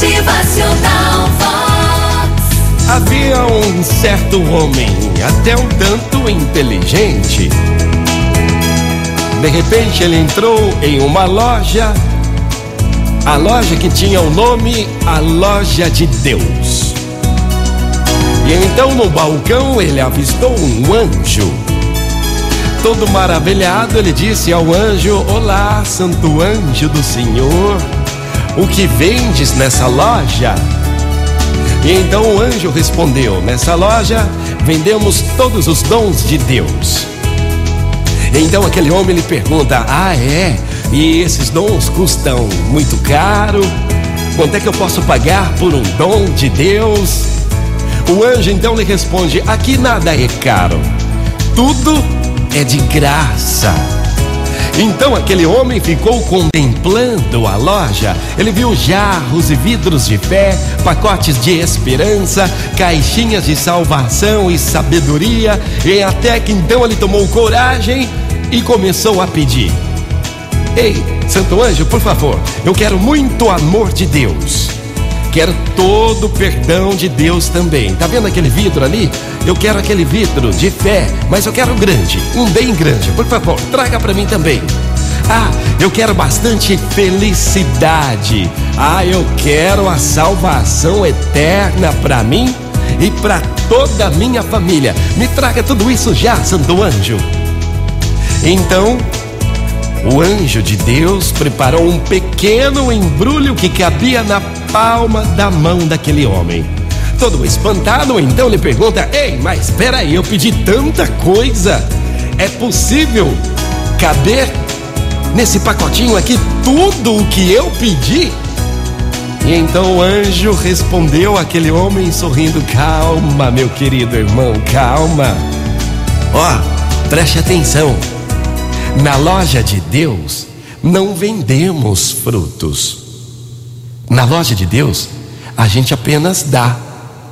Motivacional Vox. Havia um certo homem, até um tanto inteligente. De repente ele entrou em uma loja, a loja que tinha o nome A Loja de Deus. E então no balcão ele avistou um anjo. Todo maravilhado ele disse ao anjo: "Olá, santo anjo do Senhor, o que vendes nessa loja?" E então o anjo respondeu: "Nessa loja vendemos todos os dons de Deus." E então aquele homem lhe pergunta: "Ah, é? E esses dons custam muito caro? Quanto é que eu posso pagar por um dom de Deus?" O anjo então lhe responde: "Aqui nada é caro, tudo é de graça." Então aquele homem ficou contemplando a loja. Ele viu jarros e vidros de fé, pacotes de esperança, caixinhas de salvação e sabedoria. E até que então ele tomou coragem e começou a pedir: "Ei, santo anjo, por favor, eu quero muito amor de Deus. Quero todo o perdão de Deus também. Tá vendo aquele vidro ali? Eu quero aquele vidro de fé, mas eu quero grande, um bem grande. Por favor, traga para mim também. Ah, eu quero bastante felicidade. Ah, eu quero a salvação eterna para mim e para toda a minha família. Me traga tudo isso já, santo anjo." Então o anjo de Deus preparou um pequeno embrulho que cabia na palma da mão daquele homem. Todo espantado, então lhe pergunta: "Ei, mas peraí, eu pedi tanta coisa. É possível caber nesse pacotinho aqui tudo o que eu pedi?" E então o anjo respondeu àquele homem sorrindo: "Calma, meu querido irmão, calma. Preste atenção. Na loja de Deus não vendemos frutos. Na loja de Deus a gente apenas dá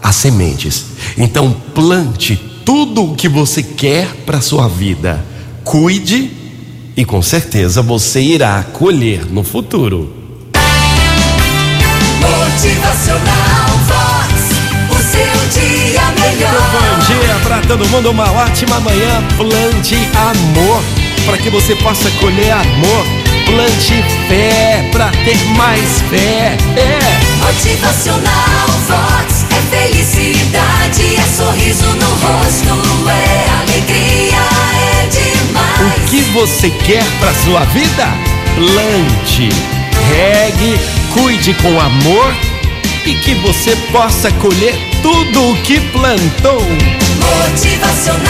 as sementes. Então plante tudo o que você quer para a sua vida. Cuide e com certeza você irá colher no futuro." Motivacional Vox, o seu dia melhor. Bom dia para todo mundo, uma ótima manhã. Plante amor para que você possa colher amor, plante fé para ter mais fé. Motivacional Vox é felicidade, é sorriso no rosto, é alegria, é demais. O que você quer para sua vida? Plante, regue, cuide com amor e que você possa colher tudo o que plantou. Motivacional